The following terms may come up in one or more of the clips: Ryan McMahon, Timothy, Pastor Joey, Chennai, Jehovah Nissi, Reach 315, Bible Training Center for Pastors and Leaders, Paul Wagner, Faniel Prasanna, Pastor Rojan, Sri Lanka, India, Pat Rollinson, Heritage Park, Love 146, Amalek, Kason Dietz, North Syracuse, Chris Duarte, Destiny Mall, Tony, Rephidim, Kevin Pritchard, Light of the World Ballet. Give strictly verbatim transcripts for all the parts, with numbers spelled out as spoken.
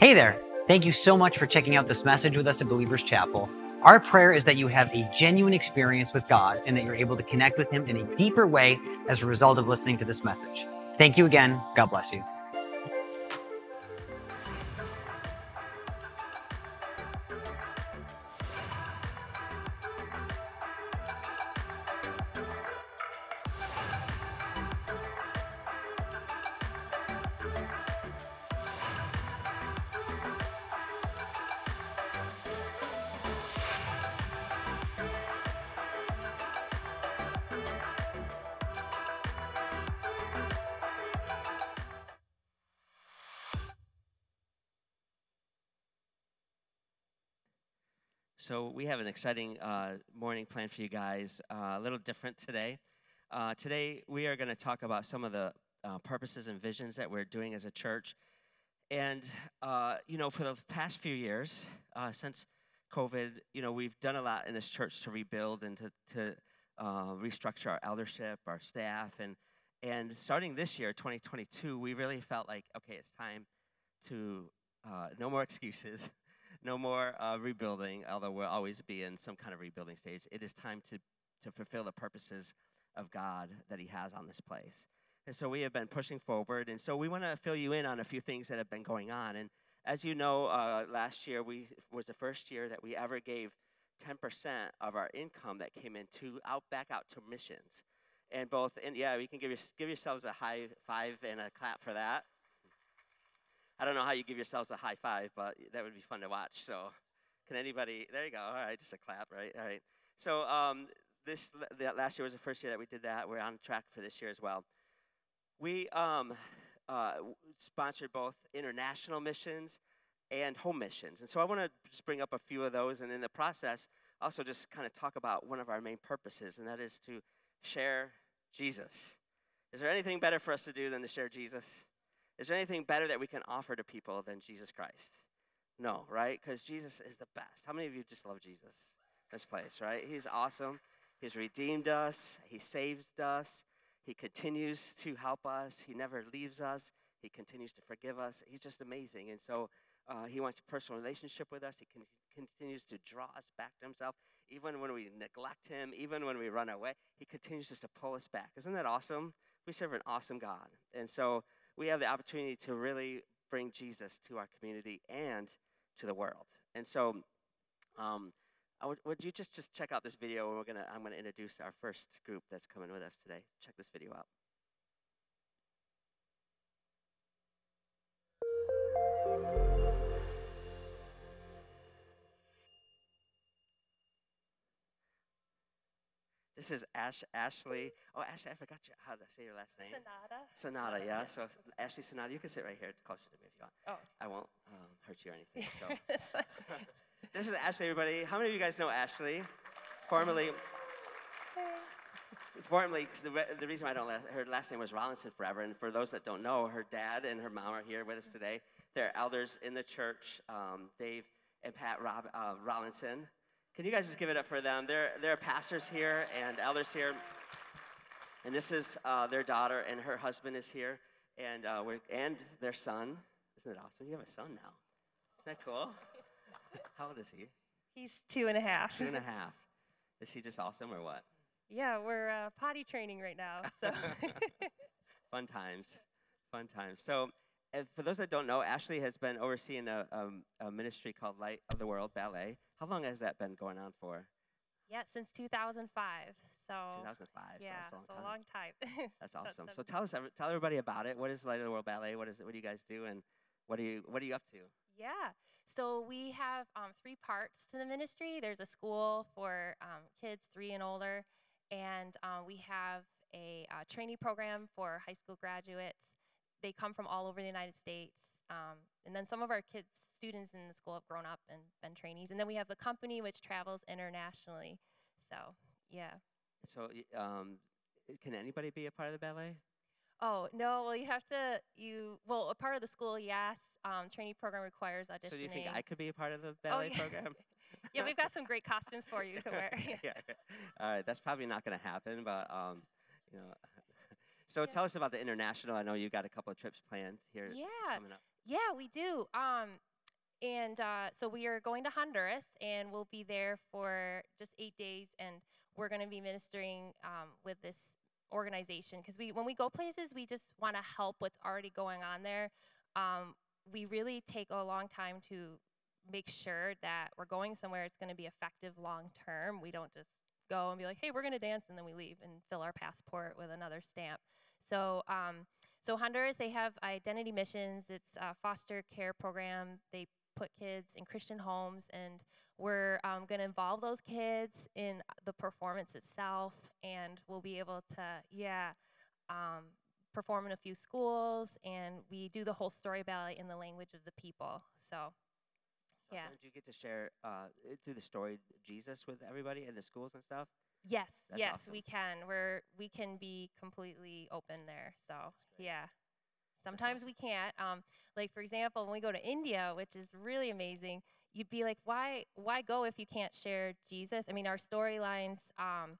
Hey there. Thank you so much for checking out this message with us at Believers Chapel. Our prayer is that you have a genuine experience with God and that you're able to connect with him in a deeper way as a result of listening to this message. Thank you again. God bless you. So we have an exciting uh, morning planned for you guys, uh, a little different today. Uh, today we are going to talk about some of the uh, purposes and visions that we're doing as a church. And, uh, you know, for the past few years, uh, since COVID, you know, we've done a lot in this church to rebuild and to, to uh, restructure our eldership, our staff. And, and starting this year, twenty twenty-two, we really felt like, okay, it's time to uh, no more excuses. No more uh, rebuilding, although we'll always be in some kind of rebuilding stage. It is time to, to fulfill the purposes of God that he has on this place. And so we have been pushing forward, and so we want to fill you in on a few things that have been going on. And as you know, uh, last year we was the first year that we ever gave ten percent of our income that came in to out back out to missions. And both, and yeah, you can give, your, give yourselves a high five and a clap for that. I don't know how you give yourselves a high five, but that would be fun to watch. So can anybody, there you go, all right, just a clap, right, all right. So um, this that last year was the first year that we did that. We're on track for this year as well. We um, uh, sponsored both international missions and home missions. And so I want to just bring up a few of those, and in the process, also just kind of talk about one of our main purposes, and that is to share Jesus. Is there anything better for us to do than to share Jesus? Is there anything better that we can offer to people than Jesus Christ? No, right? Because Jesus is the best. How many of you just love Jesus? This place, right? He's awesome. He's redeemed us. He saves us. He continues to help us. He never leaves us. He continues to forgive us. He's just amazing. And so uh, he wants a personal relationship with us. He con- continues to draw us back to himself. Even when we neglect him, even when we run away, he continues just to pull us back. Isn't that awesome? We serve an awesome God. And so we have the opportunity to really bring Jesus to our community and to the world. And so, um, I would, would you just, just check out this video, and we're gonna I'm gonna introduce our first group that's coming with us today. Check this video out. This is Ash, Ashley. Oh, Ashley, I forgot your, how to say your last name. Sonata. Sonata, yeah. So Ashley Sonata, you can sit right here closer to me if you want. Oh. I won't um, hurt you or anything. So. This is Ashley, everybody. How many of you guys know Ashley? Formerly, formerly, cause the, re- the reason why I don't let her last name was Rollinson forever. And for those that don't know, her dad and her mom are here with us today. They're elders in the church, um, Dave and Pat Rob, uh, Rollinson. Can you guys just give it up for them? They're, they're pastors here and elders here. And this is uh, their daughter, and her husband is here, and uh, we're, and their son. Isn't it awesome? You have a son now. Isn't that cool? How old is he? He's two and a half. Two and a half. Is he just awesome or what? Yeah, we're uh, potty training right now. So Fun times. Fun times. So and for those that don't know, Ashley has been overseeing a, a, a ministry called Light of the World Ballet. How long has that been going on for? Yeah, since two thousand five. So two thousand five. Yeah, so that's a long, a long time. That's awesome. So tell us, tell everybody about it. What is Light of the World Ballet? What is it? What do you guys do? And what are you what are you up to? Yeah. So we have um, three parts to the ministry. There's a school for um, kids three and older, and um, we have a uh, trainee program for high school graduates. They come from all over the United States. Um, and then some of our kids, students in the school have grown up and been trainees. And then we have the company, which travels internationally. So, yeah. So um, can anybody be a part of the ballet? Oh, no. Well, you have to, you, well, a part of the school, yes. Um, trainee program requires auditioning. So do you think I could be a part of the ballet oh, yeah. program? Yeah, we've got some great costumes for you to wear. Yeah. All right. That's probably not going to happen, but, um, you know. So yeah. Tell us about the international. I know you got a couple of trips planned here yeah. coming up. Yeah, we do. Um, and uh, so we are going to Honduras, and we'll be there for just eight days, and we're going to be ministering um, with this organization, because we, when we go places, we just want to help what's already going on there. Um, we really take a long time to make sure that we're going somewhere it's going to be effective long term. We don't just go and be like, hey, we're going to dance, and then we leave and fill our passport with another stamp. So, um, so Honduras, they have Identity Missions. It's a foster care program. They put kids in Christian homes, and we're um, going to involve those kids in the performance itself, and we'll be able to, yeah, um, perform in a few schools, and we do the whole story ballet in the language of the people. So, so yeah. So do you get to share uh, through the story Jesus with everybody in the schools and stuff? Yes, That's yes, awesome. we can. We're we can be completely open there. So yeah, sometimes awesome. we can't. Um, like for example, when we go to India, which is really amazing, you'd be like, why why go if you can't share Jesus? I mean, our storylines. Um,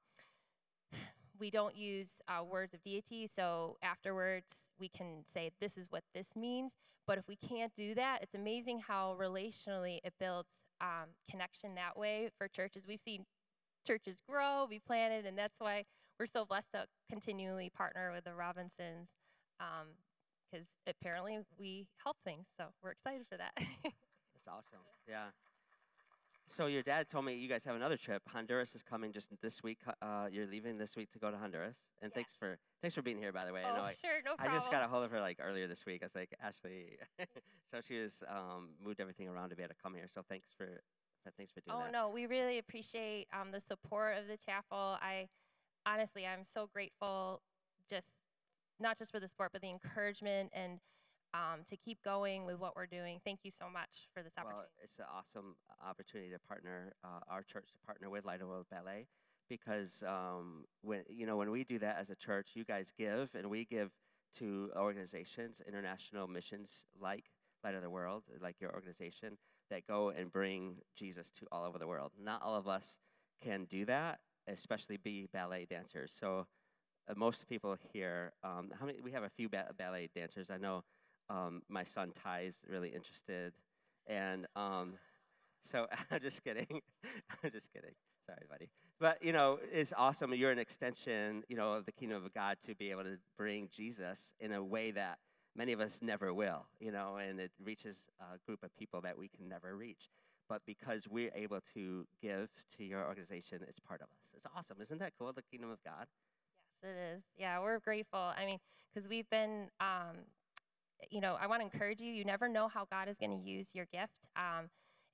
We don't use uh, words of deity, so afterwards we can say this is what this means. But if we can't do that, it's amazing how relationally it builds um, connection that way for churches. We've seen churches grow, be planted, and that's why we're so blessed to continually partner with the Robinsons, because um, apparently we help things, so we're excited for that. That's awesome. Yeah. So your dad told me you guys have another trip. Honduras is coming just this week. Uh, you're leaving this week to go to Honduras. And yes. thanks for thanks for being here, by the way. Oh, I know I, sure, no problem. I just got a hold of her like earlier this week. I was like, Ashley. So she was um, moved everything around to be able to come here. So thanks for, for thanks for doing oh, that. Oh no, we really appreciate um, the support of the chapel. I honestly, I'm so grateful, just not just for the support, but the encouragement and. Um, to keep going with what we're doing. Thank you so much for this opportunity. Well, it's an awesome opportunity to partner, uh, our church to partner with Light of the World Ballet, because um, when you know when we do that as a church, you guys give, and we give to organizations, international missions like Light of the World, like your organization, that go and bring Jesus to all over the world. Not all of us can do that, especially be ballet dancers. So uh, most people here, um, how many? We have a few ba ballet dancers. I know. Um, my son Ty's really interested, and um, so I'm just kidding. I'm just kidding. Sorry, buddy. But you know, it's awesome. You're an extension, you know, of the kingdom of God to be able to bring Jesus in a way that many of us never will. You know, and it reaches a group of people that we can never reach. But because we're able to give to your organization, it's part of us. It's awesome, isn't that cool? The kingdom of God. Yes, it is. Yeah, we're grateful. I mean, because we've been. Um, You know, I want to encourage you. You never know how God is going to use your gift, um,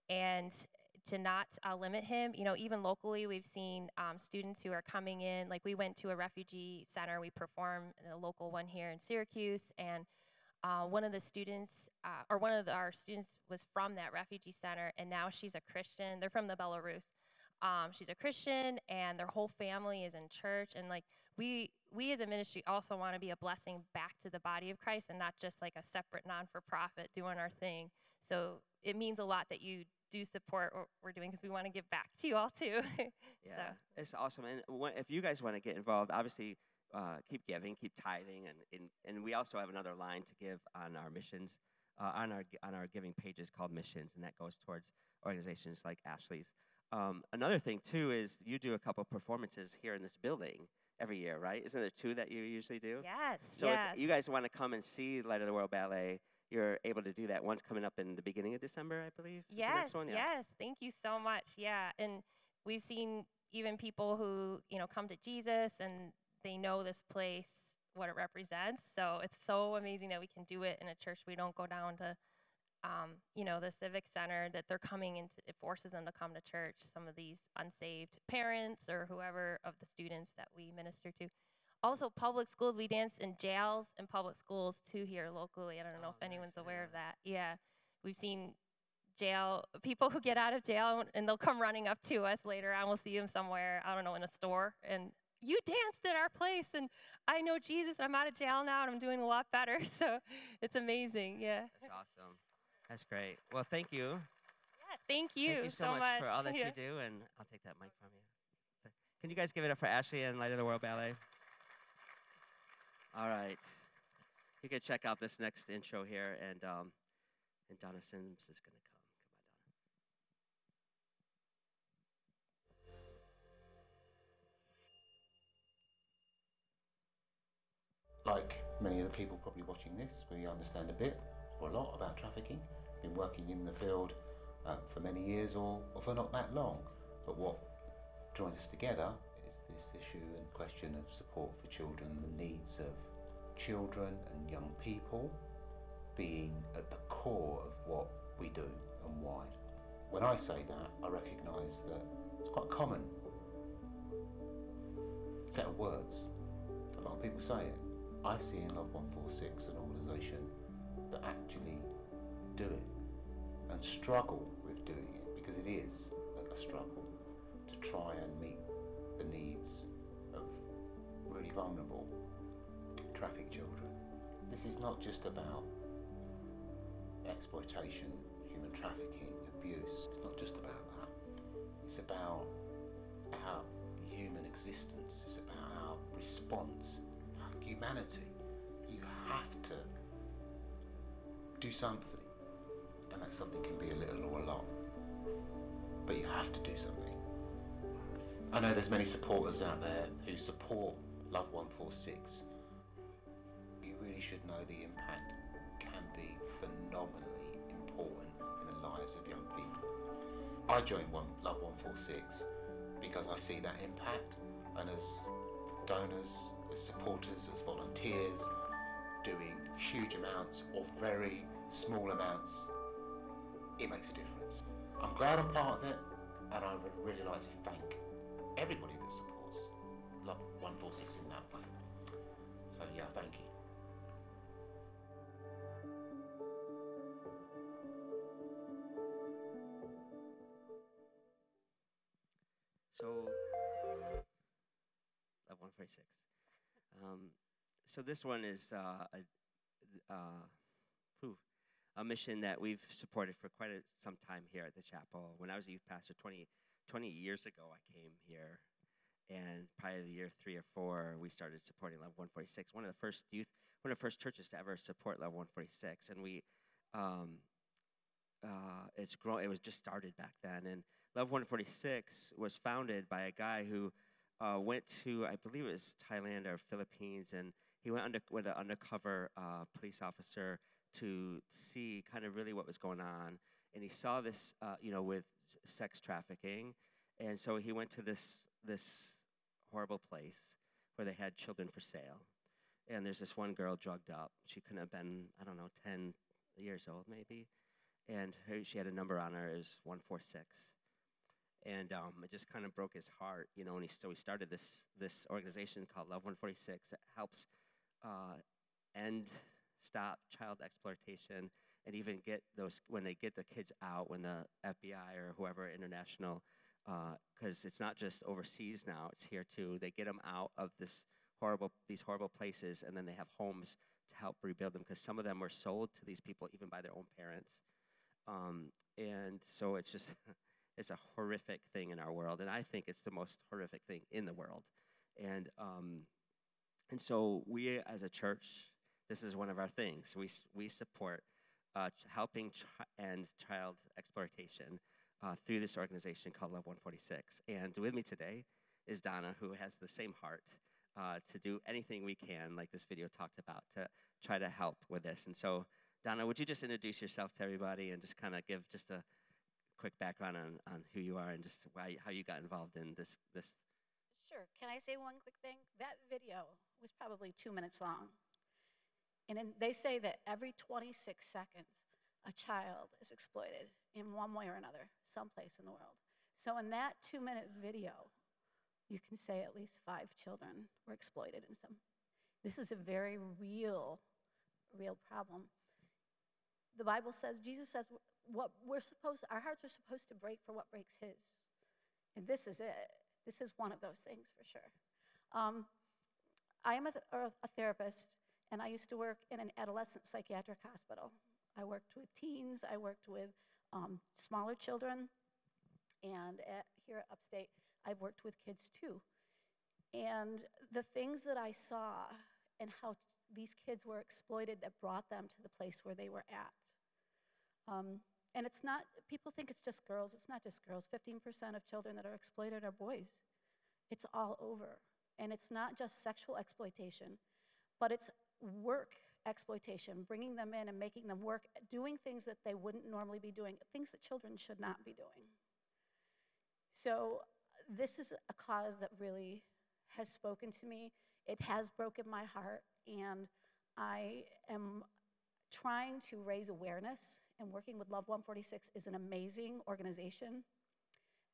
and to not uh, limit him. You know, even locally, we've seen um, students who are coming in. Like we went to a refugee center. We performed in a local one here in Syracuse, and uh, one of the students, uh, or one of the, our students, was from that refugee center, and now she's a Christian. They're from the Belarus. Um, she's a Christian, and their whole family is in church. And like we, we as a ministry also want to be a blessing back to the body of Christ, and not just like a separate non-for-profit doing our thing. So it means a lot that you do support what we're doing, because we want to give back to you all too. Yeah, so. It's awesome. And if you guys want to get involved, obviously uh, keep giving, keep tithing, and, and and we also have another line to give on our missions, uh, on our on our giving pages called missions, and that goes towards organizations like Ashley's. Um, another thing, too, is you do a couple performances here in this building every year, right? Isn't there two that you usually do? Yes, So yes. if you guys want to come and see Light of the World Ballet, you're able to do that. One's coming up in the beginning of December, I believe. Yes, the next one? Yeah. yes. Thank you so much. Yeah, and we've seen even people who, you know, come to Jesus and they know this place, what it represents. So it's so amazing that we can do it in a church. We don't go down to... Um, you know, the civic center, that they're coming into, it forces them to come to church, some of these unsaved parents or whoever of the students that we minister to. Also, public schools, we dance in jails and public schools, too, here locally. I don't know oh, if anyone's nice, aware yeah. of that. Yeah, we've seen jail, people who get out of jail, and they'll come running up to us later on. We'll see them somewhere, I don't know, in a store, and you danced at our place, and I know Jesus, and I'm out of jail now, and I'm doing a lot better, so it's amazing, yeah. That's awesome. That's great. Well, thank you. Yeah, thank you. Thank you so, so much, much for all that yeah. you do, and I'll take that mic from you. Can you guys give it up for Ashley and Light of the World Ballet? All right. You can check out this next intro here, and um, and Donna Sims is going to come. Like many of the people probably watching this, we understand a bit or a lot about trafficking. Been working in the field uh, for many years, or, or for not that long. But what joins us together is this issue and question of support for children, the needs of children and young people being at the core of what we do and why. When I say that, I recognise that it's quite a common set of words. A lot of people say it. I see in Love one forty-six an organisation that actually do it and struggle with doing it, because it is a struggle to try and meet the needs of really vulnerable trafficked children. This is not just about exploitation, human trafficking, abuse. It's not just about that. It's about our human existence. It's about our response. Humanity, you have to do something, and that something can be a little or a lot, but you have to do something. I know there's many supporters out there who support Love one forty-six. You really should know the impact can be phenomenally important in the lives of young people. I joined Love one forty-six because I see that impact, and as donors, as supporters, as volunteers, doing huge amounts or very small amounts, it makes a difference. I'm glad I'm part of it, and I would really like to thank everybody that supports Love one forty-six in that way. So yeah, thank you. So, Love one forty-six. Um, so this one is uh, a, uh, whew, a mission that we've supported for quite a, some time here at the chapel. When I was a youth pastor twenty, twenty years ago, I came here, and probably the year three or four, we started supporting Love one forty-six. One of the first youth, one of the first churches to ever support Love one forty-six, and we, um, uh, it's grown. It was just started back then, and Love one forty-six was founded by a guy who. Uh, went to, I believe it was Thailand or Philippines, and he went under, with an undercover uh, police officer to see kind of really what was going on. And he saw this, uh, you know, with sex trafficking. And so he went to this this horrible place where they had children for sale. And there's this one girl drugged up. She couldn't have been, I don't know, ten years old maybe. And her, she had a number on her. It was one four six. And um, it just kind of broke his heart, you know, and he, so he started this this organization called Love one forty-six that helps uh, end, stop child exploitation, and even get those, when they get the kids out, when the F B I or whoever international, because uh, it's not just overseas now, it's here too, they get them out of this horrible, these horrible places, and then they have homes to help rebuild them, because some of them were sold to these people even by their own parents. Um, and so it's just... It's a horrific thing in our world, and I think it's the most horrific thing in the world. And um, and so we, as a church, this is one of our things. We we support uh, ch- helping chi- end child exploitation uh, through this organization called Love one forty-six. And with me today is Donna, who has the same heart uh, to do anything we can, like this video talked about, to try to help with this. And so, Donna, would you just introduce yourself to everybody and just kind of give just a quick background on, on who you are and just why, how you got involved in this, this. Sure. Can I say one quick thing? That video was probably two minutes long. And in, they say that every twenty-six seconds, a child is exploited in one way or another, someplace in the world. So in that two-minute video, you can say at least five children were exploited in some. This is a very real, real problem. The Bible says, Jesus says, what we're supposed, our hearts are supposed to break for what breaks his. And this is it. This is one of those things for sure. Um, I am a, th- a therapist, and I used to work in an adolescent psychiatric hospital. I worked with teens, I worked with um, smaller children, and at, here at Upstate, I've worked with kids too. And the things that I saw and how these kids were exploited that brought them to the place where they were at. Um, and it's not, people think it's just girls. It's not just girls. fifteen percent of children that are exploited are boys. It's all over. And it's not just sexual exploitation, but it's work exploitation, bringing them in and making them work, doing things that they wouldn't normally be doing, things that children should not be doing. So this is a cause that really has spoken to me. It has broken my heart, and I am trying to raise awareness, and working with Love one forty-six is an amazing organization.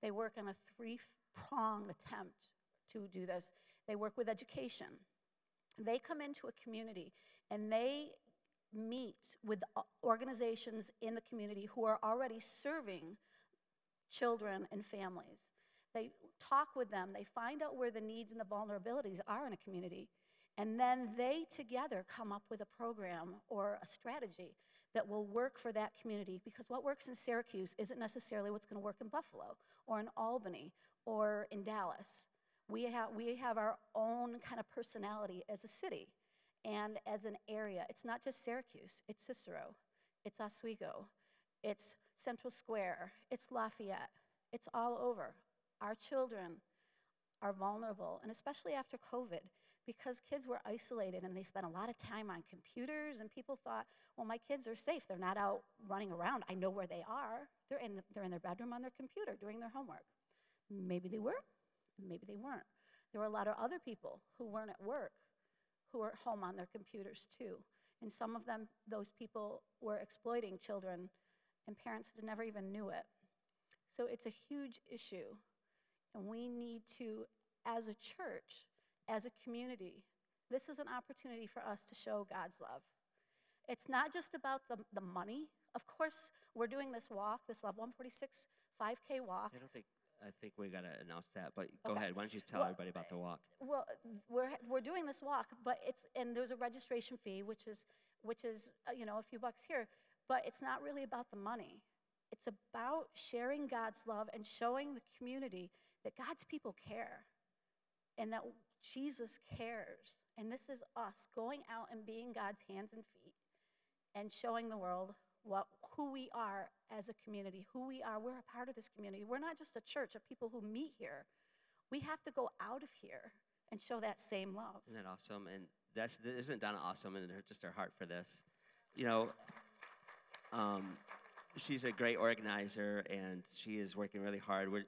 They work on a three-prong attempt to do this. They work with education. They come into a community, and they meet with organizations in the community who are already serving children and families. They talk with them. They find out where the needs and the vulnerabilities are in a community. And then they together come up with a program or a strategy that will work for that community, because what works in Syracuse isn't necessarily what's going to work in Buffalo or in Albany or in Dallas. We have, we have our own kind of personality as a city and as an area. It's not just Syracuse. It's Cicero. It's Oswego. It's Central Square. It's Lafayette. It's all over. Our children are vulnerable, and especially after COVID, because kids were isolated and they spent a lot of time on computers, and people thought, well, my kids are safe. They're not out running around. I know where they are. They're in, the, they're in their bedroom on their computer doing their homework. Maybe they were, maybe they weren't. There were a lot of other people who weren't at work who were at home on their computers too. And some of them, those people were exploiting children, and parents never even knew it. So it's a huge issue. And we need to, as a church, as a community, this is an opportunity for us to show God's love. It's not just about the, the money. Of course, we're doing this walk, this Love one forty-six five K walk. I don't think, I think we're going to announce that, but go okay. ahead. Why don't you tell well, everybody about the walk? Well, we're, we're doing this walk, but it's, and there's a registration fee, which is, which is, you know, a few bucks here, but it's not really about the money. It's about sharing God's love and showing the community that God's people care and that Jesus cares. And this is us going out and being God's hands and feet and showing the world what, who we are as a community, who we are. We're a part of this community. We're not just a church of people who meet here. We have to go out of here and show that same love. Isn't that awesome? And that's, isn't Donna awesome and her, just her heart for this? You know, um, she's a great organizer, and she is working really hard. We're,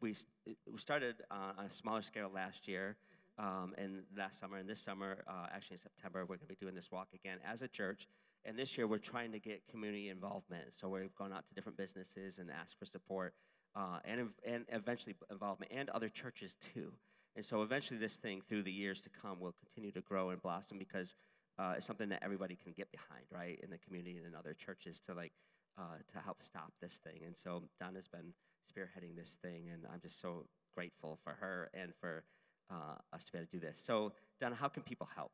We we started uh, on a smaller scale last year, um, and last summer, and this summer, uh, actually in September, we're going to be doing this walk again as a church. And this year, we're trying to get community involvement. So we've gone out to different businesses and asked for support, uh, and and eventually involvement, and other churches too. And so eventually, this thing through the years to come will continue to grow and blossom, because uh, it's something that everybody can get behind, right, in the community and in other churches to like uh, to help stop this thing. And so Donna's been spearheading this thing, and I'm just so grateful for her and for uh, us to be able to do this. So, Donna, how can people help?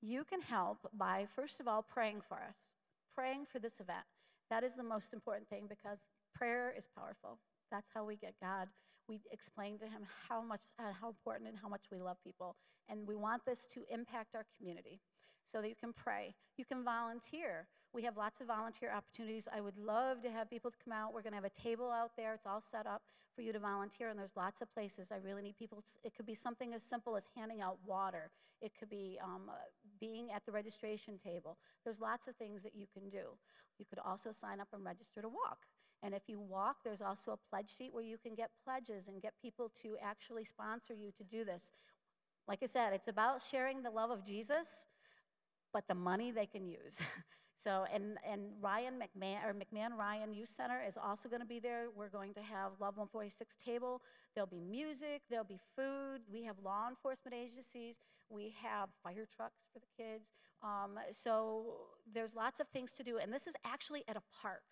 You can help by, first of all, praying for us, praying for this event. That is the most important thing, because prayer is powerful. That's how we get God. We explain to him how much, uh, how important and how much we love people, and we want this to impact our community. So that you can pray. You can volunteer. We have lots of volunteer opportunities. I would love to have people to come out. We're going to have a table out there. It's all set up for you to volunteer, and there's lots of places. I really need people. It could be something as simple as handing out water. It could be um, being at the registration table. There's lots of things that you can do. You could also sign up and register to walk. And if you walk, there's also a pledge sheet where you can get pledges and get people to actually sponsor you to do this. Like I said, it's about sharing the love of Jesus, but the money they can use. So, and, and Ryan McMahon, or McMahon Ryan Youth Center is also gonna be there. We're going to have Love one forty-six table. There'll be music, there'll be food. We have law enforcement agencies. We have fire trucks for the kids. Um, so there's lots of things to do. And this is actually at a park.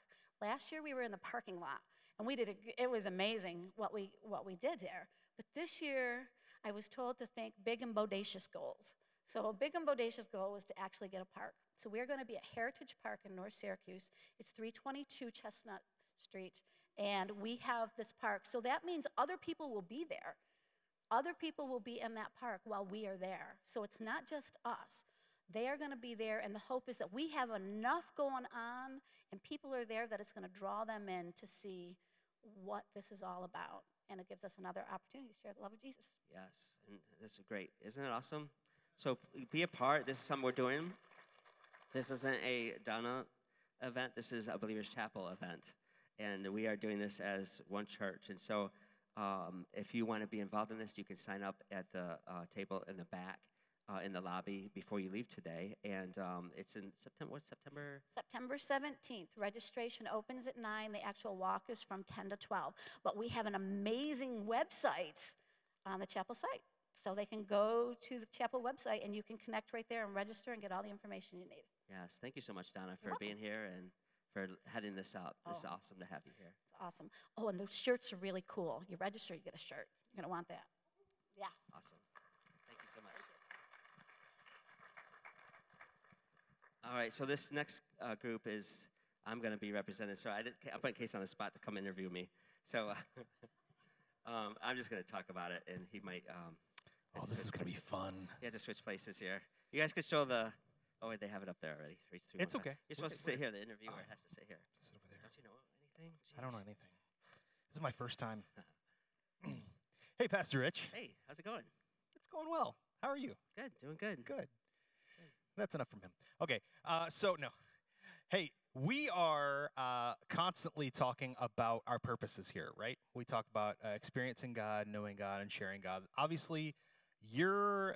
Last year we were in the parking lot, and we did a, it was amazing what we, what we did there. But this year I was told to think big and bodacious goals. So a big and bodacious goal was to actually get a park. So we're going to be at Heritage Park in North Syracuse. It's three twenty-two Chestnut Street, and we have this park. So that means other people will be there. Other people will be in that park while we are there. So it's not just us. They are going to be there, and the hope is that we have enough going on and people are there that it's going to draw them in to see what this is all about. And it gives us another opportunity to share the love of Jesus. Yes, and this is great. Isn't it awesome? So be a part. This is something we're doing. This isn't a Donna event. This is a Believers Chapel event. And we are doing this as one church. And so um, if you want to be involved in this, you can sign up at the uh, table in the back. Uh, in the lobby before you leave today, and um, it's in September, what's September? September seventeenth. Registration opens at nine. The actual walk is from ten to twelve. But we have an amazing website on the chapel site. So they can go to the chapel website, and you can connect right there and register and get all the information you need. Yes, thank you so much, Donna, for being here and for heading this up. This is awesome to have you here. It's awesome. Oh, and the shirts are really cool. You register, you get a shirt. You're going to want that. Yeah. Awesome. Thank you so much. All right, so this next uh, group is, I'm going to be represented. So I, did, I put Case on the spot to come interview me. So uh, um, I'm just going to talk about it, and he might. Um, oh, this is going to be fun. You have to switch places here. You guys could show the, oh, wait, they have it up there already. Reach three, it's one, okay. Five. You're supposed wait, to sit wait. here. The interviewer oh. has to sit here. Sit over there. Don't you know anything? Jeez. I don't know anything. This is my first time. Hey, Pastor Rich. Hey, how's it going? It's going well. How are you? Good, doing good. Good. That's enough from him. Okay, uh, so no. Hey, we are uh, constantly talking about our purposes here, right? We talk about uh, experiencing God, knowing God, and sharing God. Obviously, your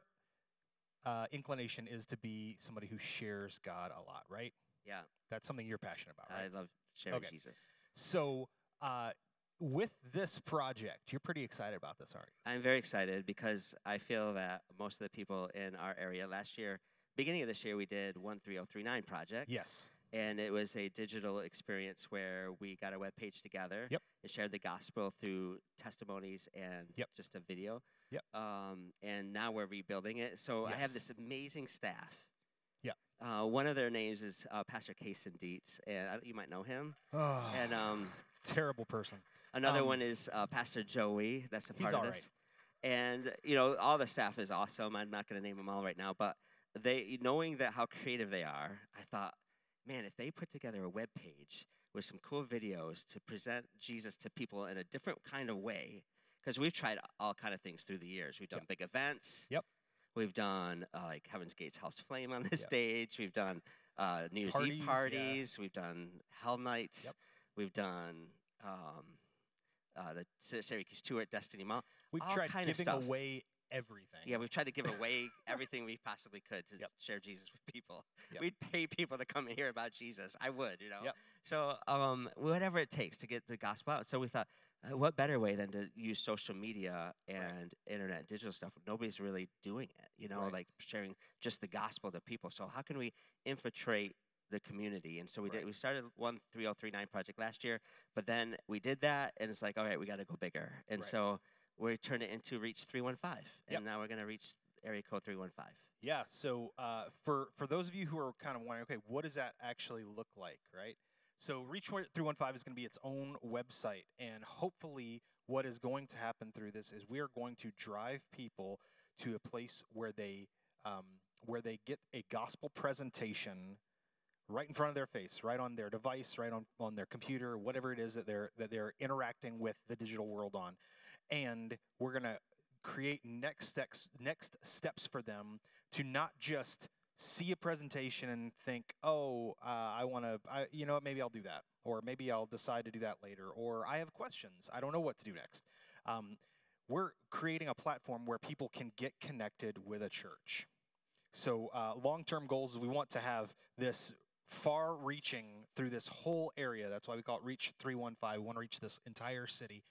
uh, inclination is to be somebody who shares God a lot, right? Yeah. That's something you're passionate about, right? I love sharing okay. Jesus. So uh, with this project, you're pretty excited about this, aren't you? I'm very excited because I feel that most of the people in our area last year, beginning of this year, we did one three oh three nine project. Yes. And it was a digital experience where we got a webpage together yep. and shared the gospel through testimonies and yep. just a video. Yep. Um, and now we're rebuilding it. So yes. I have this amazing staff. Yeah. Uh, one of their names is uh, Pastor Kason Dietz, and I, you might know him. Oh, and um, terrible person. Another um, one is uh, Pastor Joey. That's a part of this. He's all right. And, you know, all the staff is awesome. I'm not going to name them all right now, but they, knowing that how creative they are, I thought, man, if they put together a web page with some cool videos to present Jesus to people in a different kind of way, because we've tried all kind of things through the years. We've done yep. big events. Yep. We've done uh, like Heaven's Gate's House Flame on the yep. stage. We've done uh, New Year's Eve parties. Yeah. We've done Hell Nights. Yep. We've done um, uh, the Syracuse tour at Destiny Mall. We've all tried kind giving of stuff. away. Everything. Yeah, we've tried to give away everything we possibly could to yep. share Jesus with people. Yep. We'd pay people to come and hear about Jesus. I would, you know. Yep. So um, whatever it takes to get the gospel out. So we thought, what better way than to use social media and right. internet and digital stuff? Nobody's really doing it, you know, right. like sharing just the gospel to people. So how can we infiltrate the community? And so we right. did. We started one three oh three nine project last year, but then we did that, and it's like, all right, we got to go bigger. And right. so we turned it into Reach three one five, and yep. now we're going to reach area code three one five. Yeah, so uh, for, for those of you who are kind of wondering, okay, what does that actually look like, right? So Reach three one five is going to be its own website, and hopefully what is going to happen through this is we are going to drive people to a place where they um, where they get a gospel presentation right in front of their face, right on their device, right on, on their computer, whatever it is that they're that they're interacting with the digital world on. And we're going to create next steps, next steps for them to not just see a presentation and think, oh, uh, I want to, you know what, maybe I'll do that. Or maybe I'll decide to do that later. Or I have questions. I don't know what to do next. Um, we're creating a platform where people can get connected with a church. So uh, long-term goals, we want to have this far-reaching through this whole area. That's why we call it Reach three one five. We want to reach this entire city.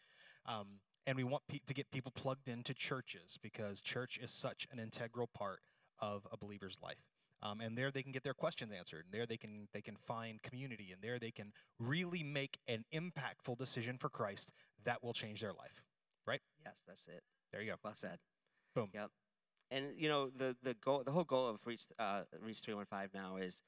Um, and we want pe- to get people plugged into churches because church is such an integral part of a believer's life. Um, and there they can get their questions answered. And there they can they can find community. And there they can really make an impactful decision for Christ that will change their life. Right? Yes, that's it. There you go. Well said. Boom. Yep. And, you know, the the goal, the whole goal of Reach uh, Reach three one five now is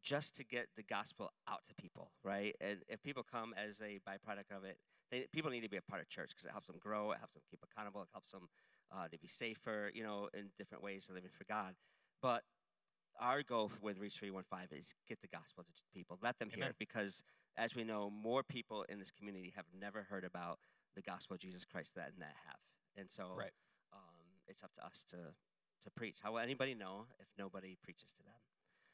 just to get the gospel out to people, right? And if people come as a byproduct of it, they, people need to be a part of church because it helps them grow, it helps them keep accountable, it helps them uh, to be safer, you know, in different ways of living for God. But our goal with Reach three one five is get the gospel to people. Let them Amen. hear it, because as we know, more people in this community have never heard about the gospel of Jesus Christ than that have. And so right. um, it's up to us to, to preach. How will anybody know if nobody preaches to them?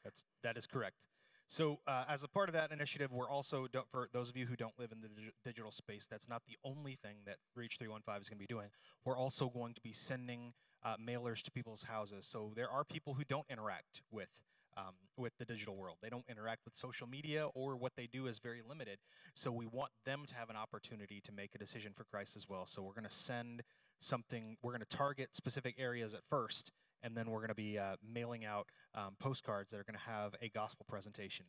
That's, that is correct. So uh, as a part of that initiative, we're also, for those of you who don't live in the dig digital space, that's not the only thing that Reach three one five is going to be doing. We're also going to be sending uh, mailers to people's houses. So there are people who don't interact with um, with the digital world. They don't interact with social media, or what they do is very limited. So we want them to have an opportunity to make a decision for Christ as well. So we're going to send something, we're going to target specific areas at first, and then we're going to be uh, mailing out um, postcards that are going to have a gospel presentation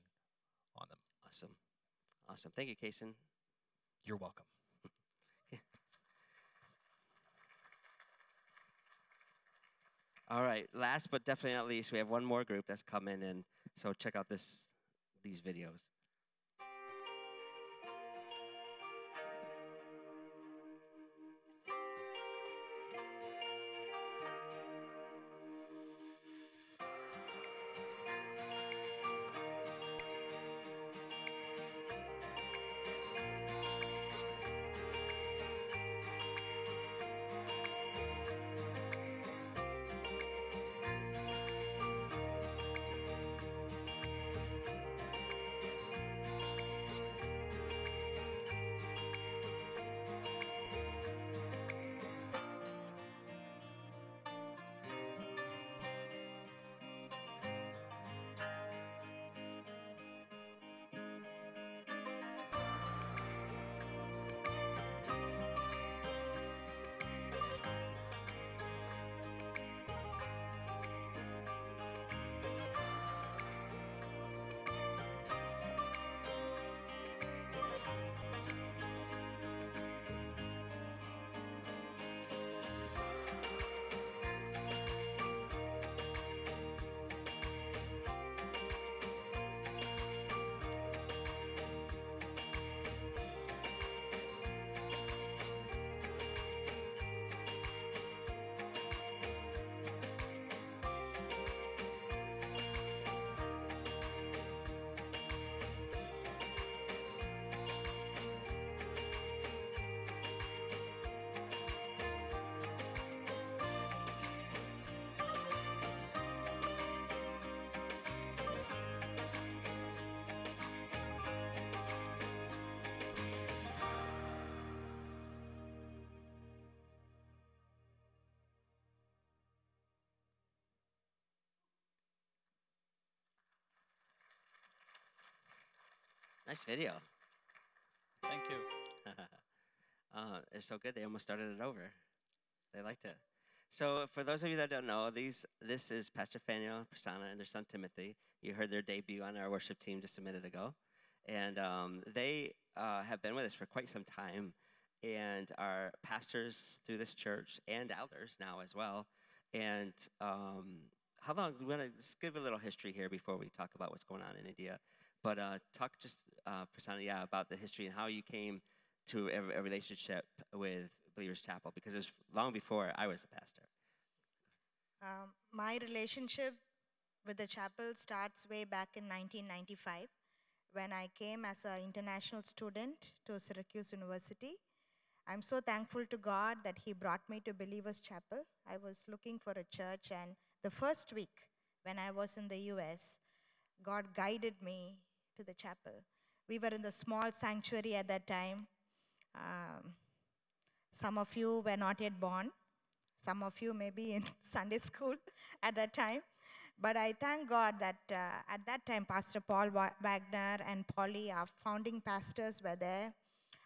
on them. Awesome. Awesome. Thank you, Kason. You're welcome. All right. Last but definitely not least, we have one more group that's coming in. So check out this, these videos. Nice video. Thank you. uh, it's so good. They almost started it over. They liked it. So for those of you that don't know, these this is Pastor Faniel Prasanna and their son Timothy. You heard their debut on our worship team just a minute ago. And um, they uh, have been with us for quite some time and are pastors through this church and elders now as well. And um, how long? We want to just give a little history here before we talk about what's going on in India. But uh, talk just, uh, Prasanna, yeah, about the history and how you came to a, a relationship with Believers Chapel, because it was long before I was a pastor. Um, my relationship with the chapel starts way back in nineteen ninety-five, when I came as an international student to Syracuse University. I'm so thankful to God that he brought me to Believers Chapel. I was looking for a church, and the first week when I was in the U S, God guided me to the chapel. We were in the small sanctuary at that time. Um, some of you were not yet born. Some of you may be in Sunday school at that time. But I thank God that uh, at that time, Pastor Paul Wagner and Polly, our founding pastors, were there.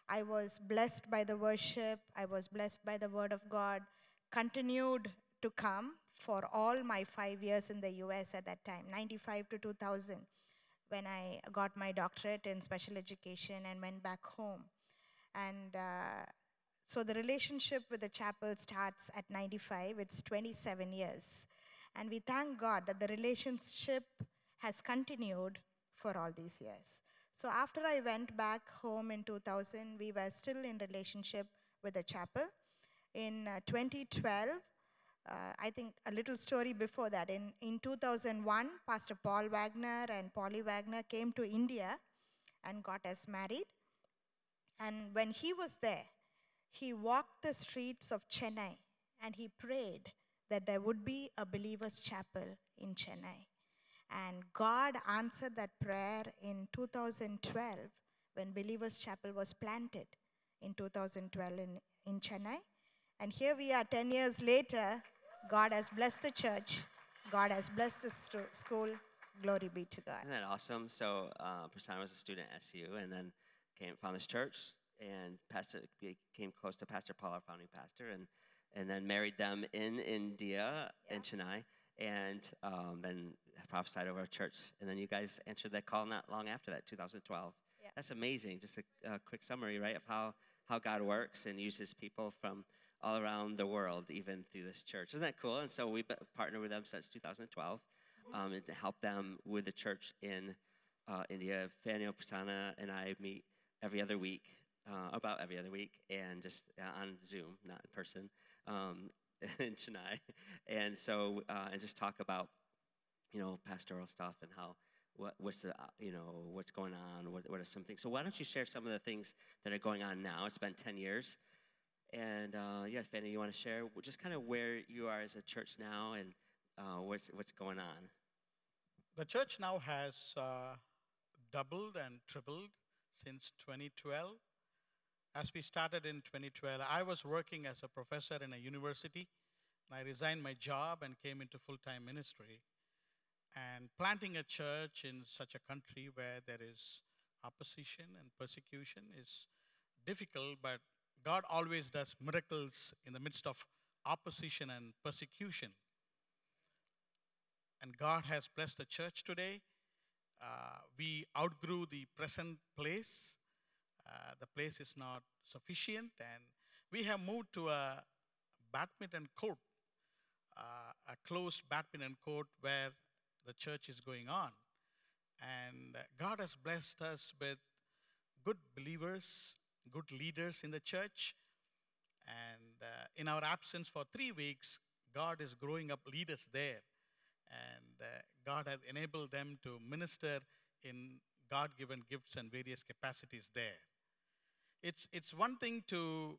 I was blessed by the worship. I was blessed by the word of God. Continued to come for all my five years in the U S at that time, ninety-five to two thousand, when I got my doctorate in special education and went back home. And uh, so the relationship with the chapel starts at ninety-five. It's twenty-seven years. And we thank God that the relationship has continued for all these years. So after I went back home in two thousand, we were still in relationship with the chapel. In uh, twenty twelve, Uh, I think a little story before that. In, in two thousand one, Pastor Paul Wagner and Polly Wagner came to India and got us married. And when he was there, he walked the streets of Chennai and he prayed that there would be a Believers Chapel in Chennai. And God answered that prayer in two thousand twelve when Believers Chapel was planted in two thousand twelve in, in Chennai. And here we are ten years later. God has blessed the church. God has blessed the school. Glory be to God. Isn't that awesome? So uh, Prasanna was a student at S U and then came, found this church and pastor, came close to Pastor Paul, our founding pastor, and, and then married them in India, yeah. in Chennai, and um, then prophesied over our church. And then you guys answered that call not long after that, two thousand twelve. Yeah. That's amazing. Just a, a quick summary, right, of how, how God works and uses people from all around the world, even through this church. Isn't that cool? And so we've partnered with them since two thousand twelve um, and to help them with the church in uh, India. Faniel Prasanna and I meet every other week, uh, about every other week, and just uh, on Zoom, not in person, um, in Chennai. And so, uh, and just talk about, you know, pastoral stuff and how, what, what's the, you know, what's going on, what, what are some things. So why don't you share some of the things that are going on now? It's been ten years. And, uh, yeah, Fanny, you want to share just kind of where you are as a church now and uh, what's what's going on? The church now has uh, doubled and tripled since twenty twelve. As we started in twenty twelve, I was working as a professor in a university, and I resigned my job and came into full-time ministry. And planting a church in such a country where there is opposition and persecution is difficult, but God always does miracles in the midst of opposition and persecution. And God has blessed the church today. Uh, we outgrew the present place. Uh, the place is not sufficient. And we have moved to a badminton court, uh, a closed badminton court where the church is going on. And God has blessed us with good believers, good leaders in the church, and uh, in our absence for three weeks, God is growing up leaders there, and uh, God has enabled them to minister in God-given gifts and various capacities there. It's it's one thing to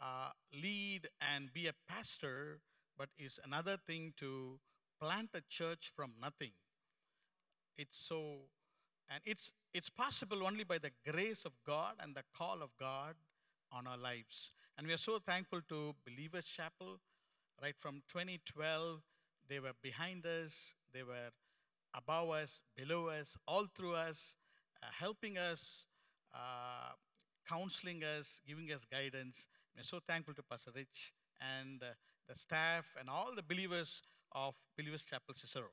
uh, lead and be a pastor, but it's another thing to plant a church from nothing. It's so, and it's It's possible only by the grace of God and the call of God on our lives. And we are so thankful to Believers Chapel. Right from twenty twelve, they were behind us, they were above us, below us, all through us, uh, helping us, uh, counseling us, giving us guidance. We are so thankful to Pastor Rich and uh, the staff and all the believers of Believers Chapel, Cicero.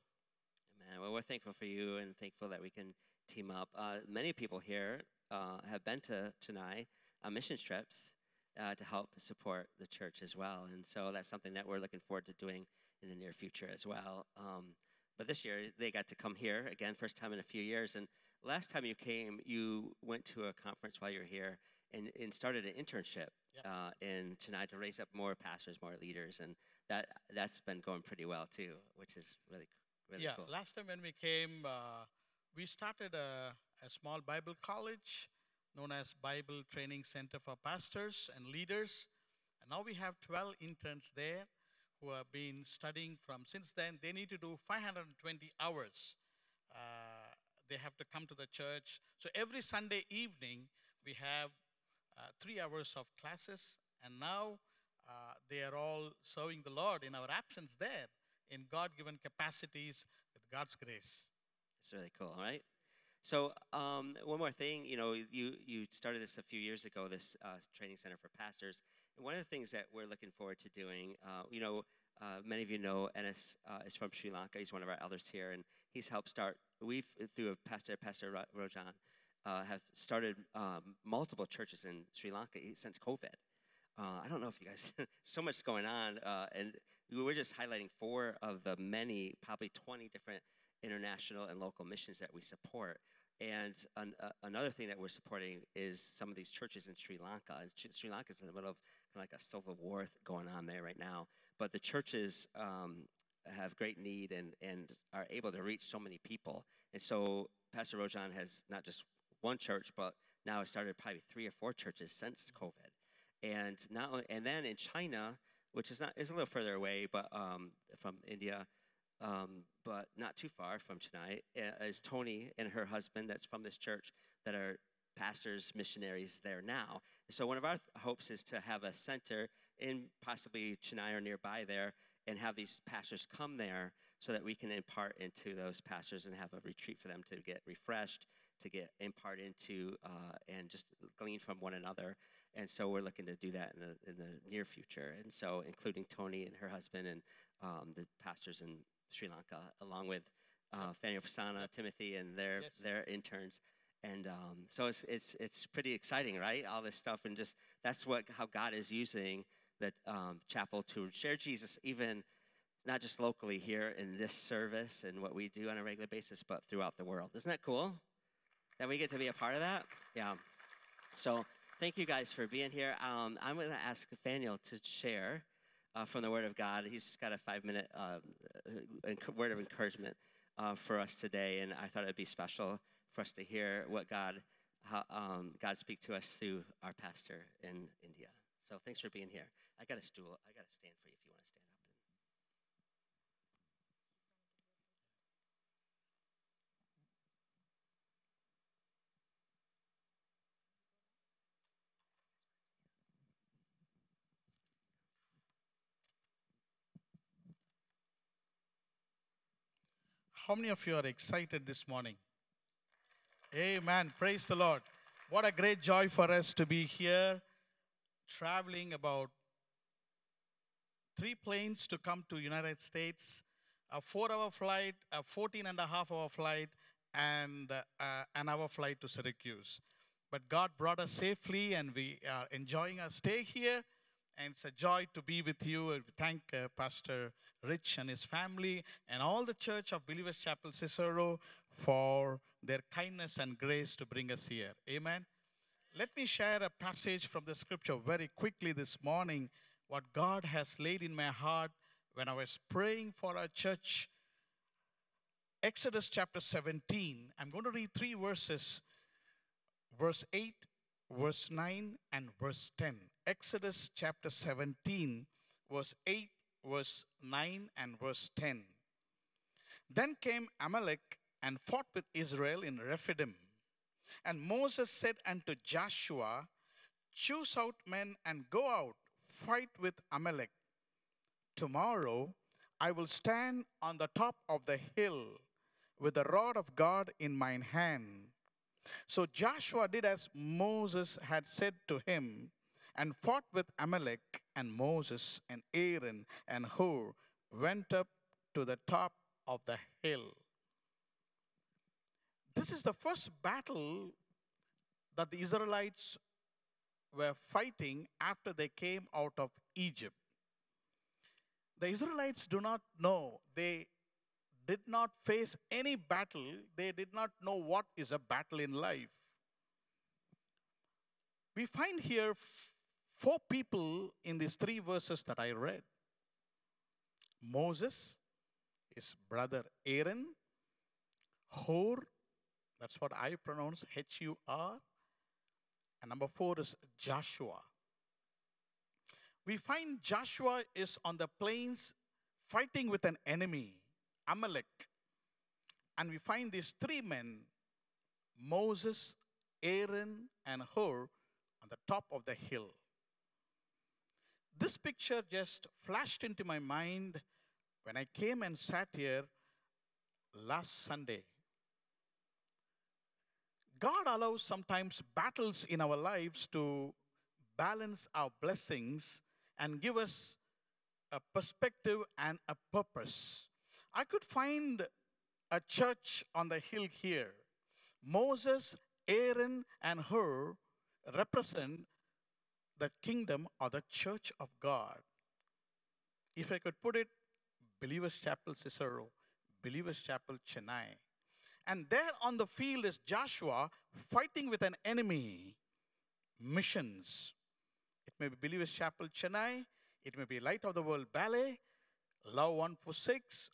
Amen. Well, we're thankful for you and thankful that we can team up. Uh, many people here uh, have been to Chennai on mission trips uh, to help support the church as well. And so that's something that we're looking forward to doing in the near future as well. Um, but this year, they got to come here again, first time in a few years. And last time you came, you went to a conference while you were here and, and started an internship yeah. uh, in Chennai to raise up more pastors, more leaders. And that, that's been going pretty well too, which is really, really yeah, cool. Yeah, last time when we came, uh, we started a, a small Bible college known as Bible Training Center for Pastors and Leaders. And now we have twelve interns there who have been studying from since then. They need to do five hundred twenty hours. Uh, they have to come to the church. So every Sunday evening, we have uh, three hours of classes. And now uh, they are all serving the Lord in our absence there in God-given capacities with God's grace. It's really cool, right? So um, one more thing, you know, you, you started this a few years ago, this uh, training center for pastors. And one of the things that we're looking forward to doing, uh, you know, uh, many of you know Ennis uh, is from Sri Lanka. He's one of our elders here, and he's helped start, we've, through Pastor Pastor Rojan, uh, have started um, multiple churches in Sri Lanka since COVID. Uh, I don't know if you guys, so much going on, uh, and we were just highlighting four of the many, probably twenty different international and local missions that we support. And an, uh, another thing that we're supporting is some of these churches in Sri Lanka. And Sri Lanka is in the middle of kind of like a civil war going on there right now. But the churches um, have great need and, and are able to reach so many people. And so Pastor Rojan has not just one church, but now has started probably three or four churches since COVID. And now, and then in China, which is not is a little further away, but um, from India, Um, but not too far from Chennai, is Tony and her husband that's from this church that are pastors, missionaries there now. And so one of our th- hopes is to have a center in possibly Chennai or nearby there and have these pastors come there so that we can impart into those pastors and have a retreat for them to get refreshed, to get impart into, uh, and just glean from one another. And so we're looking to do that in the in the near future. And so including Tony and her husband and um, the pastors in Sri Lanka, along with uh, Faniel Prasanna, Timothy, and their yes. their interns, and um, so it's it's it's pretty exciting, right? All this stuff, and just that's what how God is using the um, chapel to share Jesus, even not just locally here in this service and what we do on a regular basis, but throughout the world. Isn't that cool? That we get to be a part of that? Yeah. So thank you guys for being here. Um, I'm going to ask Faniel to share. Uh, from the Word of God. He's just got a five-minute uh, word of encouragement uh, for us today, and I thought it would be special for us to hear what God, how, um, God speak to us through our pastor in India. So thanks for being here. I got a stool. I got a stand for you if you want to stand up. How many of you are excited this morning? Amen. Praise the Lord. What a great joy for us to be here, traveling about three planes to come to United States, a four-hour flight, a fourteen and a half hour flight, and uh, an hour flight to Syracuse. But God brought us safely, and we are enjoying our stay here. And it's a joy to be with you. We thank uh, Pastor Rich and his family and all the Church of Believers Chapel, Cicero, for their kindness and grace to bring us here. Amen. Let me share a passage from the scripture very quickly this morning, what God has laid in my heart when I was praying for our church. Exodus chapter seventeen. I'm going to read three verses, verse eight, verse nine, and verse ten. Exodus chapter seventeen, verse eight, verse nine, and verse ten. Then came Amalek and fought with Israel in Rephidim. And Moses said unto Joshua, choose out men and go out, fight with Amalek. Tomorrow I will stand on the top of the hill with the rod of God in mine hand. So Joshua did as Moses had said to him, and fought with Amalek, and Moses and Aaron and Hur went up to the top of the hill. This is the first battle that the Israelites were fighting after they came out of Egypt. The Israelites do not know. They did not face any battle. They did not know what is a battle in life. We find here four people in these three verses that I read. Moses, his brother Aaron, Hur, that's what I pronounce, H U R, and number four is Joshua. We find Joshua is on the plains fighting with an enemy, Amalek. And we find these three men, Moses, Aaron, and Hur, on the top of the hill. This picture just flashed into my mind when I came and sat here last Sunday. God allows sometimes battles in our lives to balance our blessings and give us a perspective and a purpose. I could find a church on the hill here. Moses, Aaron, and Hur represent the kingdom or the church of God. If I could put it, Believers Chapel Cicero, Believers Chapel Chennai. And there on the field is Joshua fighting with an enemy. Missions. It may be Believers Chapel, Chennai. It may be Light of the World Ballet, Love one forty-six.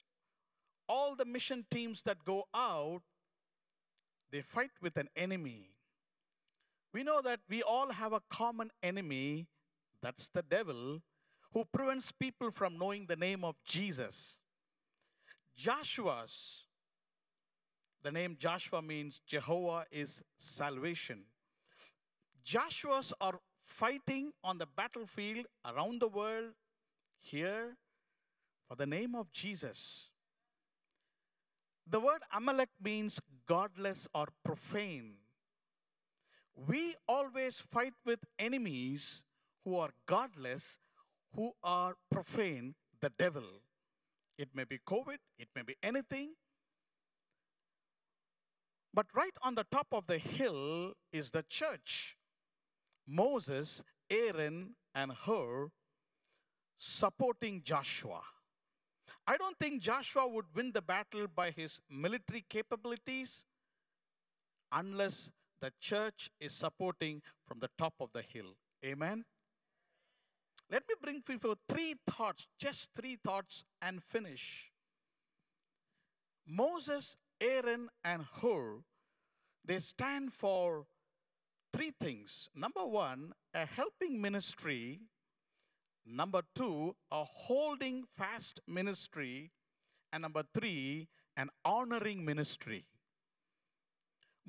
All the mission teams that go out, they fight with an enemy. We know that we all have a common enemy, that's the devil, who prevents people from knowing the name of Jesus. Joshua's, the name Joshua means Jehovah is salvation. Joshua's are fighting on the battlefield around the world, here, for the name of Jesus. The word Amalek means godless or profane. We always fight with enemies who are godless, who are profane, the devil. It may be COVID, it may be anything. But right on the top of the hill is the church. Moses, Aaron, and Hur supporting Joshua. I don't think Joshua would win the battle by his military capabilities unless the church is supporting from the top of the hill. Amen? Let me bring forth three thoughts, just three thoughts, and finish. Moses, Aaron, and Hur, they stand for three things. Number one, a helping ministry. Number two, a holding fast ministry. And number three, an honoring ministry.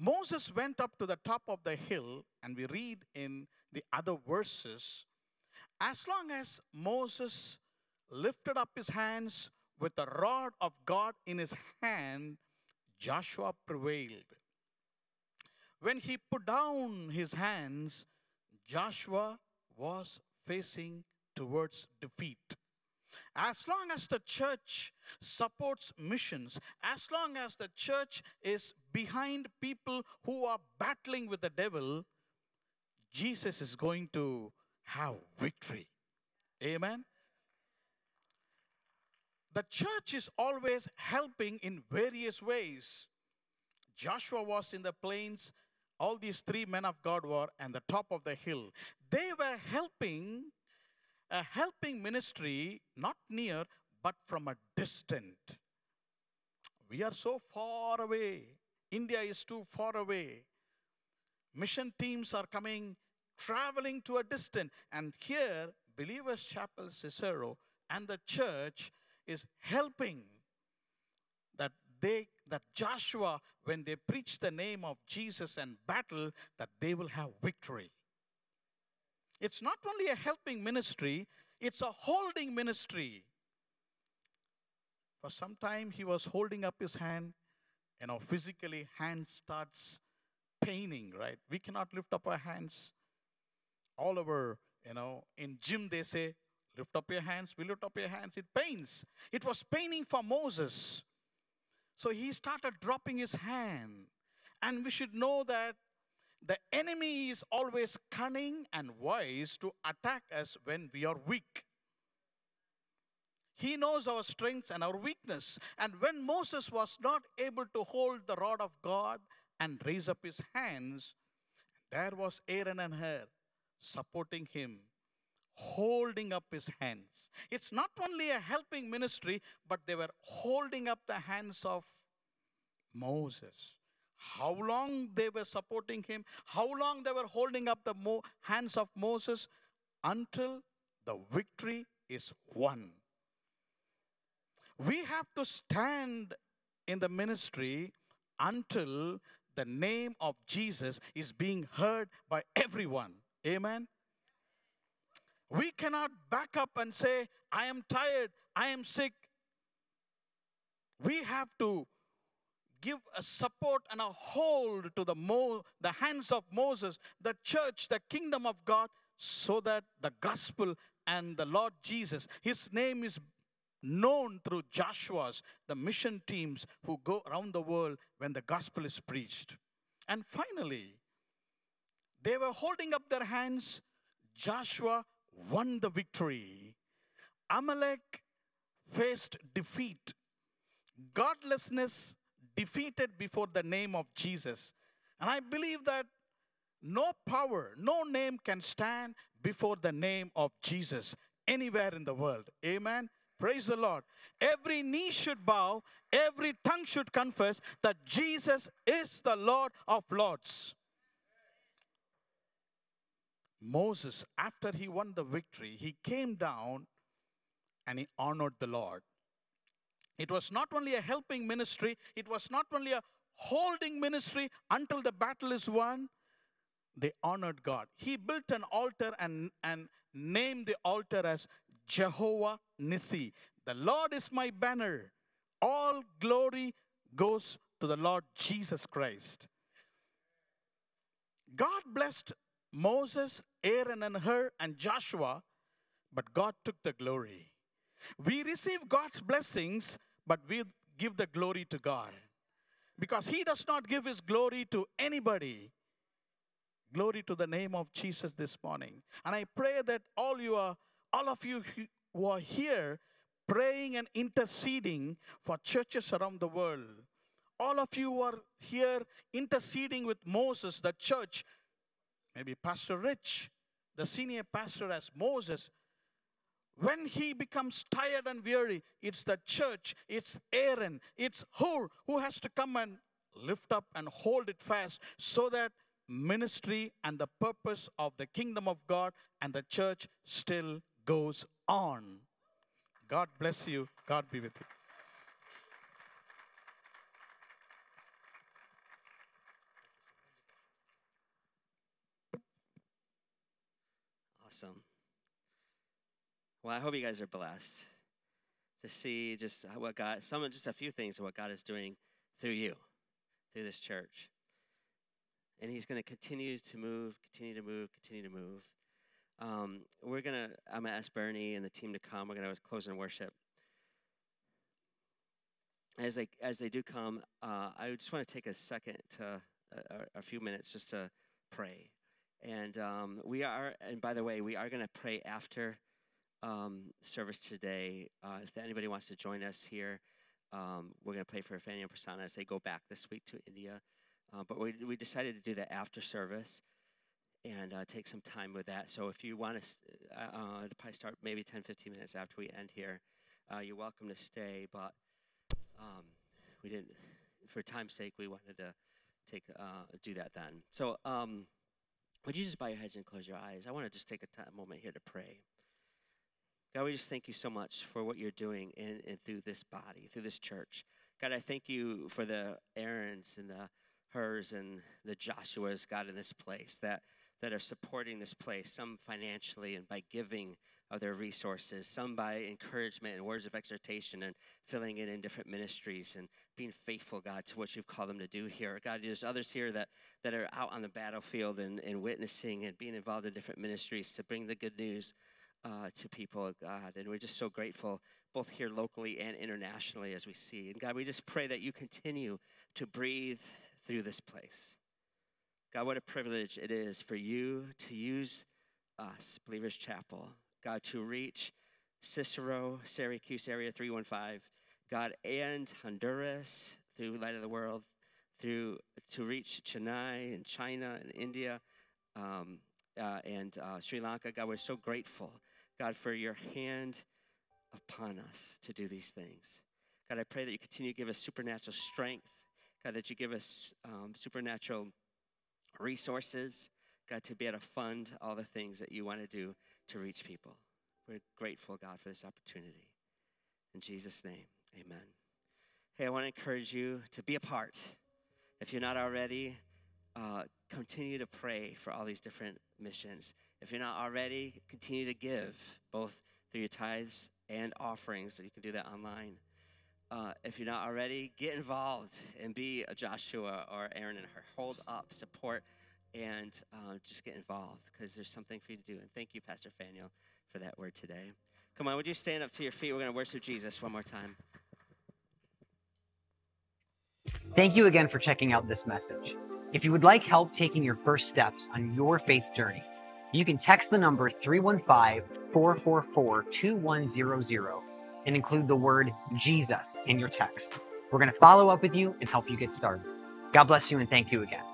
Moses went up to the top of the hill, and we read in the other verses, as long as Moses lifted up his hands with the rod of God in his hand, Joshua prevailed. When he put down his hands, Joshua was facing towards defeat. As long as the church supports missions, as long as the church is behind people who are battling with the devil, Jesus is going to have victory. Amen? The church is always helping in various ways. Joshua was in the plains. All these three men of God were at the top of the hill. They were helping a helping ministry, not near, but from a distant. We are so far away. India is too far away. Mission teams are coming, traveling to a distance. And here, Believers Chapel, Cicero, and the church is helping that they, that Joshua, when they preach the name of Jesus and battle, that they will have victory. It's not only a helping ministry, it's a holding ministry. For some time, he was holding up his hand. You know, physically, hand starts paining, right? We cannot lift up our hands. All over, you know, in gym they say, lift up your hands. We lift up your hands. It pains. It was paining for Moses. So he started dropping his hand. And we should know that the enemy is always cunning and wise to attack us when we are weak. He knows our strengths and our weakness. And when Moses was not able to hold the rod of God and raise up his hands, there was Aaron and Hur supporting him, holding up his hands. It's not only a helping ministry, but they were holding up the hands of Moses. How long they were supporting him, how long they were holding up the mo- hands of Moses, until the victory is won. We have to stand in the ministry until the name of Jesus is being heard by everyone. Amen? We cannot back up and say, I am tired, I am sick. We have to give a support and a hold to the, Mo- the hands of Moses, the church, the kingdom of God, so that the gospel and the Lord Jesus, his name is known through Joshua's, the mission teams who go around the world when the gospel is preached. And finally, they were holding up their hands. Joshua won the victory. Amalek faced defeat. Godlessness defeated before the name of Jesus. And I believe that no power, no name can stand before the name of Jesus anywhere in the world. Amen. Praise the Lord. Every knee should bow, every tongue should confess that Jesus is the Lord of Lords. Moses, after he won the victory, he came down and he honored the Lord. It was not only a helping ministry, it was not only a holding ministry until the battle is won. They honored God. He built an altar and, and named the altar as Jehovah Nissi. The Lord is my banner. All glory goes to the Lord Jesus Christ. God blessed Moses, Aaron and Hur, and Joshua, but God took the glory. We receive God's blessings, but we give the glory to God. Because he does not give his glory to anybody. Glory to the name of Jesus this morning. And I pray that all you are, all of you who are here praying and interceding for churches around the world. All of you who are here interceding with Moses, the church. Maybe Pastor Rich, the senior pastor as Moses. When he becomes tired and weary, it's the church, it's Aaron, it's Hur who has to come and lift up and hold it fast so that ministry and the purpose of the kingdom of God and the church still goes on. God bless you. God be with you. Awesome. Well, I hope you guys are blessed to see just what God, some just a few things of what God is doing through you, through this church. And he's going to continue to move, continue to move, continue to move. Um, we're going to, I'm going to ask Bernie and the team to come. We're going to close in worship. As they, as they do come, uh, I just want to take a second to, uh, a few minutes just to pray. And um, we are, and by the way, we are going to pray after um, service today. Uh, if anybody wants to join us here, um, we're going to pray for Faniel Prasanna as they go back this week to India. Uh, but we we decided to do that after service and uh, take some time with that. So if you want to, uh, it'll probably start maybe ten, fifteen minutes after we end here. Uh, you're welcome to stay, but um, we didn't, for time's sake, we wanted to take uh, do that then. So um, would you just bow your heads and close your eyes? I want to just take a time, moment here to pray. God, we just thank you so much for what you're doing in and through this body, through this church. God, I thank you for the errands and the Hers and the Joshuas, God, in this place that, that are supporting this place, some financially and by giving of their resources, some by encouragement and words of exhortation and filling it in different ministries and being faithful, God, to what you've called them to do here. God, there's others here that, that are out on the battlefield and, and witnessing and being involved in different ministries to bring the good news uh, to people, God. And we're just so grateful, both here locally and internationally as we see. And God, we just pray that you continue to breathe through this place. God, what a privilege it is for you to use us, Believers Chapel, God, to reach Cicero, Syracuse Area three one five, God, and Honduras through Light of the World, through to reach Chennai and China and India um, uh, and uh, Sri Lanka. God, we're so grateful, God, for your hand upon us to do these things. God, I pray that you continue to give us supernatural strength, God, that you give us um, supernatural resources, God, to be able to fund all the things that you want to do to reach people. We're grateful, God, for this opportunity. In Jesus' name, amen. Hey, I want to encourage you to be a part. If you're not already, uh, continue to pray for all these different missions. If you're not already, continue to give, both through your tithes and offerings. So you can do that online. Uh, if you're not already, get involved and be a Joshua or Aaron and her. Hold up, support, and uh, just get involved because there's something for you to do. And thank you, Pastor Faniel, for that word today. Come on, would you stand up to your feet? We're going to worship Jesus one more time. Thank you again for checking out this message. If you would like help taking your first steps on your faith journey, you can text the number three one five, four four four, two one zero zero and include the word Jesus in your text. We're going to follow up with you and help you get started. God bless you and thank you again.